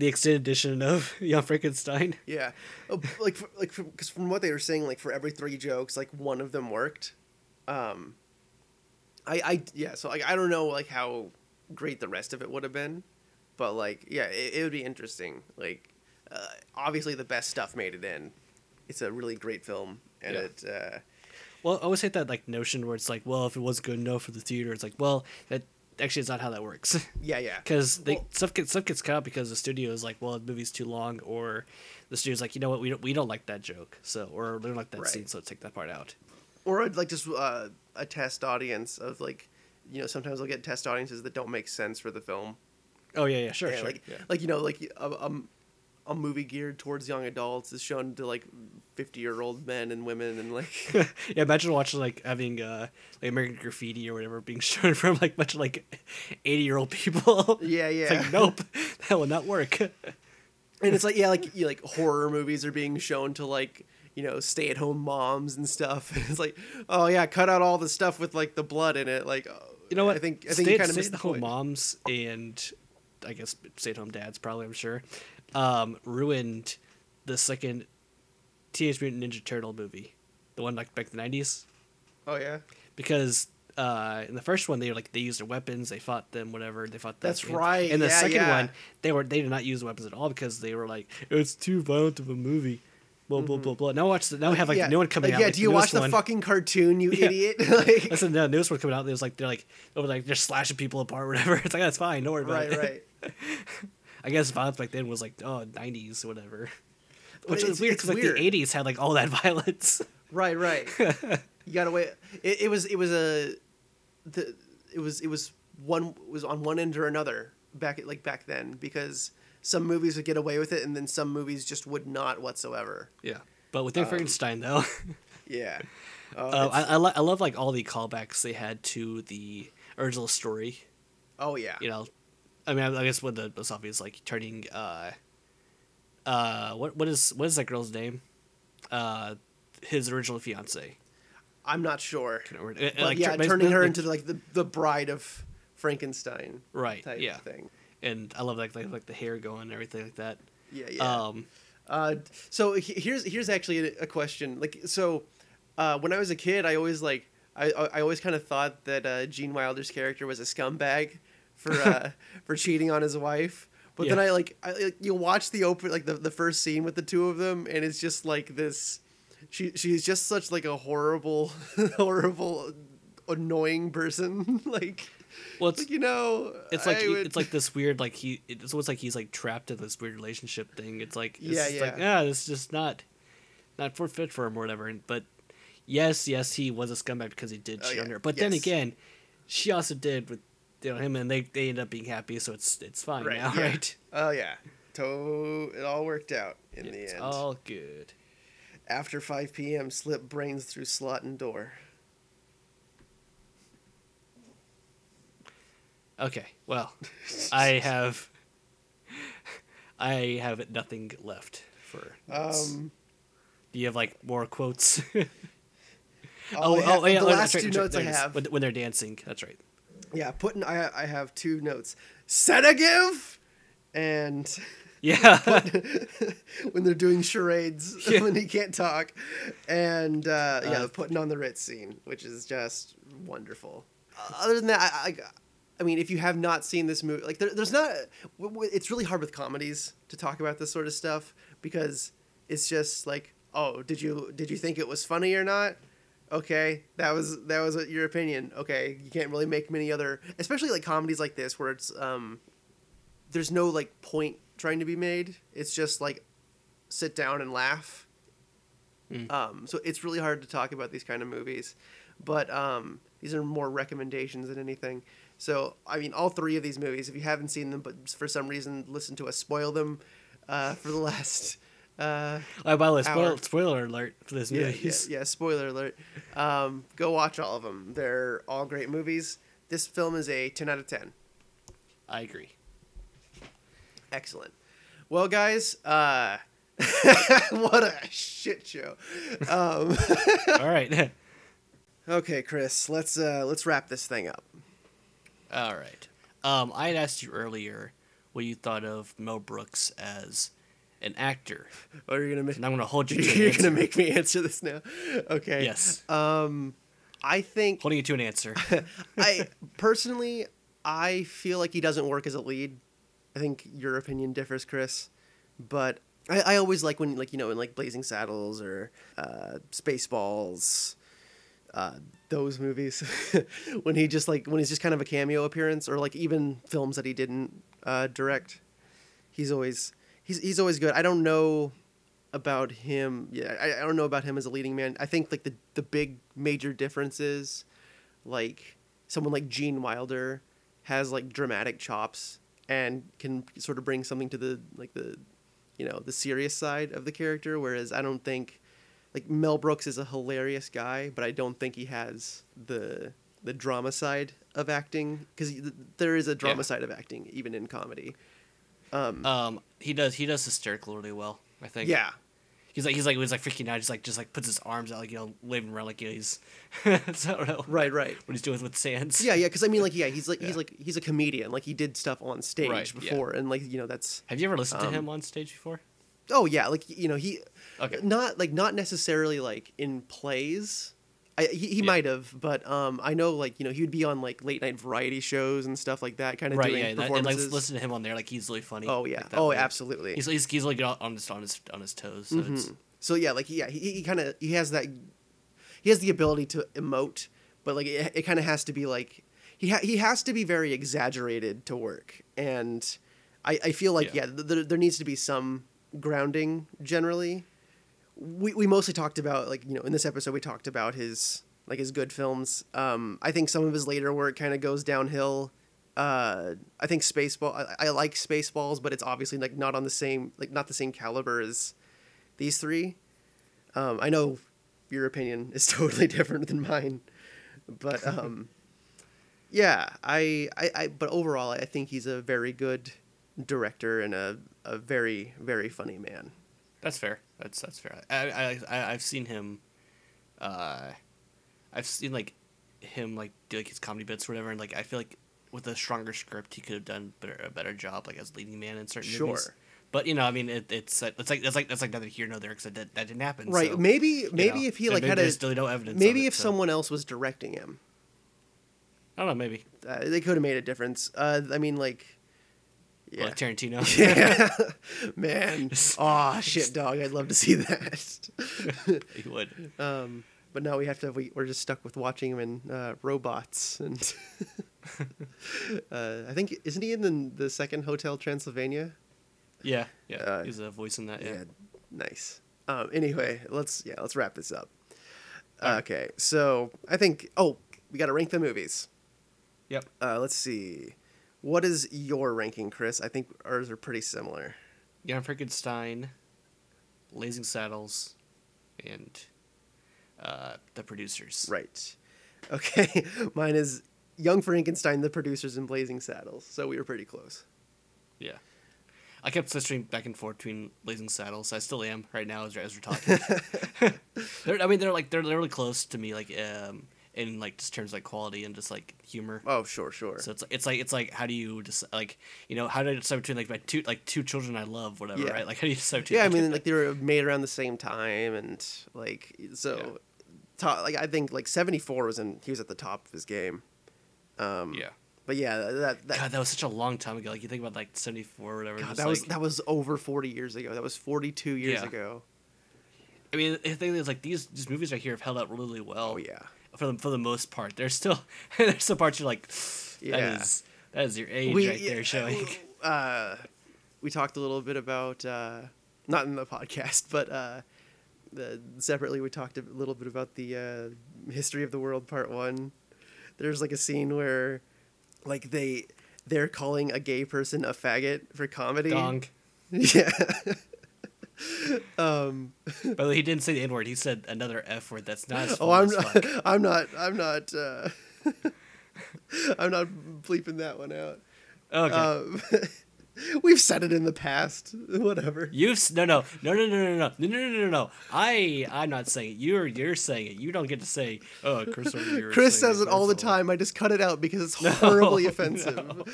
extended edition of Young Frankenstein. Yeah, because from what they were saying, for every 3 jokes, one of them worked. So I don't know how great the rest of it would have been, but it would be interesting. Obviously the best stuff made it in. It's a really great film, and Well, I always hate that notion where it's well, if it wasn't good enough for the theater, it's that actually is not how that works. Yeah. Because stuff gets cut out because the studio is the movie's too long, or the studio's you know what, we don't like that joke, so or they don't like that scene, so let's take that part out. Or just a test audience of sometimes they'll get test audiences that don't make sense for the film. Oh yeah, sure, yeah, sure. A movie geared towards young adults is shown to 50-year-old men and women and yeah, imagine watching having American Graffiti or whatever being shown from bunch of 80-year-old people. Yeah. It's nope, that will not work. And it's horror movies are being shown to stay-at-home moms and stuff. And it's oh yeah, cut out all the stuff with the blood in it. You know what? I think you kind of missed the point. Stay-at-home moms and I guess stay-at-home dads probably, I'm sure. Ruined the second Teenage Mutant Ninja Turtle movie, the one back in the 90s. Oh yeah, because in the first one, they were like, they used their weapons, they fought them, whatever, they fought them. That's right. In the second one, they did not use the weapons at all because they were like, it's too violent of a movie. Blah, blah, blah, blah. Now watch the, now we have like no one coming out. Yeah, like, do you watch the fucking cartoon, you idiot? Like, that's the newest one coming out. There's like, they're like, over like, they're slashing people apart, or whatever. It's like, that's fine. Don't worry about it. Right, right. I guess violence back then was like, oh, 90s, whatever. Which is weird because like the 80s had like all that violence. Right, right. You gotta wait. It was on one end or another back then, because some movies would get away with it and then some movies just would not whatsoever. Yeah, but with Young Frankenstein though. Yeah. I love like all the callbacks they had to the original story. Oh yeah. You know, I mean, I guess when the most obvious like turning what is that girl's name? His original fiance. I'm not sure. Like, yeah, turning her into like the bride of Frankenstein, right? Type thing. And I love like the hair going and everything like that. Yeah, yeah. So here's actually a question. Like, so when I was a kid, I always kind of thought that Gene Wilder's character was a scumbag for cheating on his wife. But then I you watch the first scene with the two of them, and it's just like this. She's just such like a horrible, annoying person. Like, well, it's like, you know, it's like it's like this weird like it's almost like he's like trapped in this weird relationship thing. It's like it's just not fit for him or whatever. But yes, he was a scumbag because he did cheat on her. But then again, she also did with him, and they end up being happy, so it's fine now, right? Oh yeah, it all worked out in the end. It's all good. After 5 p.m., slip brains through slot and door. Okay, well, I have nothing left for this. Do you have like more quotes? Oh yeah, the last two notes I have when they're dancing. That's right. Yeah, I have two notes. Sedagiv and. Yeah, when they're doing charades, when he can't talk, and the putting on the Ritz scene, which is just wonderful. Other than that, I mean, if you have not seen this movie, like there's not. It's really hard with comedies to talk about this sort of stuff because it's just like, oh, did you think it was funny or not? Okay, that was your opinion. Okay, you can't really make many other, especially like comedies like this where it's there's no like point trying to be made. It's just like sit down and laugh. So it's really hard to talk about these kind of movies, but these are more recommendations than anything. So I mean, all three of these movies, if you haven't seen them but for some reason listen to us spoil them for the last by the way, spoiler alert for this movies. Yeah, spoiler alert. Go watch all of them. They're all great movies. This film is a 10 out of 10. I agree. Excellent. Well, guys, what a shit show. All right. Okay, Chris, let's wrap this thing up. All right. I had asked you earlier what you thought of Mel Brooks as an actor. Oh, you're gonna and I'm gonna hold you. You're gonna make me answer this now. Okay. Yes. I think holding you to an answer. I feel like he doesn't work as a lead. I think your opinion differs, Chris, but I always like when, like, you know, in like Blazing Saddles or Spaceballs, those movies, when he's just kind of a cameo appearance, or like even films that he didn't direct, he's always good. I don't know about him. Yeah, I don't know about him as a leading man. I think like the big major difference is like someone like Gene Wilder has like dramatic chops and can sort of bring something to the, like the, you know, the serious side of the character. Whereas I don't think like Mel Brooks is a hilarious guy, but I don't think he has the drama side of acting, because there is a drama side of acting, even in comedy. He does hysterical really well, I think. Yeah. He's like freaking out. Just like puts his arms out, like, you know, waving around like, you know, he's, so I don't know. Right. What he's doing with Sands. Yeah. Because I mean, like, he's a comedian. Like, he did stuff on stage before, and like, you know, that's. Have you ever listened to him on stage before? Oh yeah, like, you know, he. Okay. Not necessarily like in plays. I He might have, but I know, like, you know, he would be on like late night variety shows and stuff like that, kind of doing performances. And like, listen to him on there, like he's really funny. Oh yeah, like absolutely. He's like on his toes. So he has the ability to emote, but like it kind of has to be like he has to be very exaggerated to work, and I feel like there needs to be some grounding generally. We mostly talked about, like, you know, in this episode we talked about his good films. I think some of his later work kind of goes downhill. I think I like Spaceballs, but it's obviously like not the same caliber as these three. I know your opinion is totally different than mine, but but overall I think he's a very good director and a very, very funny man. That's fair. That's fair. I've seen him, like do like his comedy bits or whatever, and like I feel like with a stronger script he could have done a better job, like as leading man in certain movies. Sure. But you know, I mean, it's like neither here nor there because that didn't happen. Right? So, maybe if he like had still no evidence. Maybe if someone else was directing him. I don't know. Maybe they could have made a difference. I mean, like. Yeah. Like Tarantino. Yeah. Man. Aw, shit, dog. I'd love to see that. You would. But now we're just stuck with watching him in Robots. And I think, isn't he in the second Hotel Transylvania? Yeah. Yeah. He's a voice in that. Yeah. Nice. Anyway, let's wrap this up. Right. Okay. So I think, we got to rank the movies. Yep. Let's see. What is your ranking, Chris? I think ours are pretty similar. Young Frankenstein, Blazing Saddles, and The Producers. Right. Okay. Mine is Young Frankenstein, The Producers, and Blazing Saddles. So we were pretty close. Yeah. I kept switching back and forth between Blazing Saddles. I still am right now as we're talking. They're really close to me. Like, in like just terms of like quality and just like humor. Oh, sure. So it's like how do you decide, like, you know, how do I decide between like my two children I love, whatever, right? Like, how do you decide between? Yeah, I mean, like they were made around the same time, and like so, like I think like 74 he was at the top of his game. Yeah. But yeah, that God, that was such a long time ago. Like you think about like 74 or whatever. God, that was over 40 years ago. That was 42 years ago. I mean, the thing is, like these movies right here have held up really well. Oh yeah. For the most part, there's still parts you're like, that is your age right there showing. We talked a little bit about not in the podcast, but separately we talked a little bit about the History of the World Part 1. There's like a scene where like they're calling a gay person a faggot for comedy. Dong. Yeah. By the way, he didn't say the N word. He said another F word. That's not. As I'm not. I'm not bleeping that one out. Okay. We've said it in the past. Whatever. No. I'm not saying it. You're saying it. You don't get to say. Oh, Chris says it all the time. I just cut it out because it's horribly offensive. No.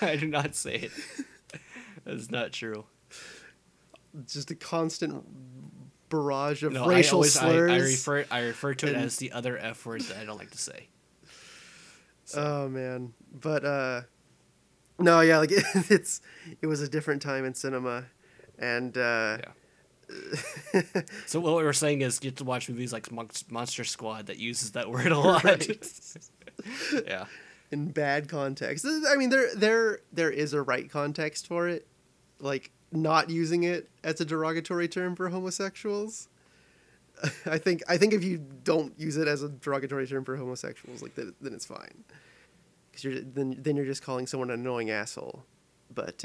I do not say it. That's not true. Just a constant barrage of racial slurs. I refer to it as the other F word that I don't like to say. So. Oh man, but no, yeah, like it was a different time in cinema, and So what we were saying is, you get to watch movies like Monster Squad that uses that word a lot. Right. Yeah, in bad context. I mean, there is a right context for it, like. Not using it as a derogatory term for homosexuals. I think if you don't use it as a derogatory term for homosexuals, like then it's fine, because you're then you're just calling someone an annoying asshole. But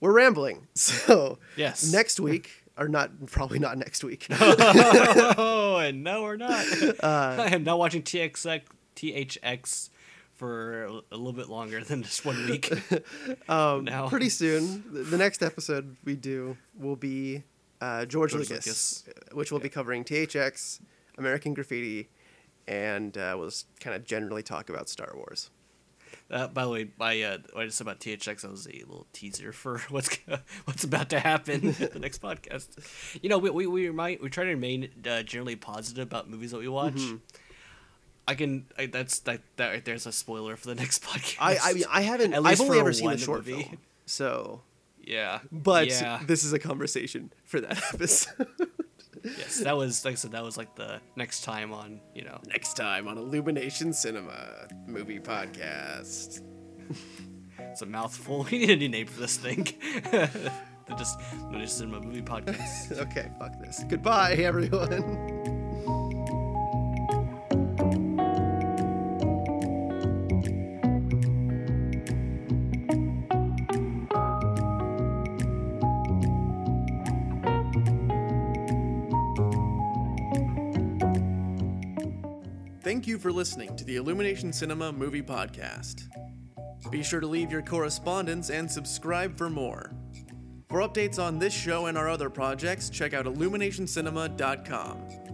we're rambling. So yes, next week or probably not next week. And no, we're not. I am not watching THX. For a little bit longer than just 1 week. Now. Pretty soon, the next episode we do will be George Lucas, which will be covering THX, American Graffiti, and we'll just kind of generally talk about Star Wars. By the way, I just said about THX, that was a little teaser for what's about to happen at the next podcast. You know, we try to remain generally positive about movies that we watch. Mm-hmm. That right there's a spoiler for the next podcast. I've only ever seen the short movie. Film, so yeah. But this is a conversation for that episode. Yes, that was, like I said, that was like the next time on, you know. Next time on Illumination Cinema Movie Podcast. It's a mouthful. We need a new name for this thing. Just Illumination Cinema Movie Podcast. Okay, fuck this. Goodbye, everyone. Thank you for listening to the Illumination Cinema Movie Podcast. Be sure to leave your correspondence and subscribe for more. For updates on this show and our other projects, check out illuminationcinema.com.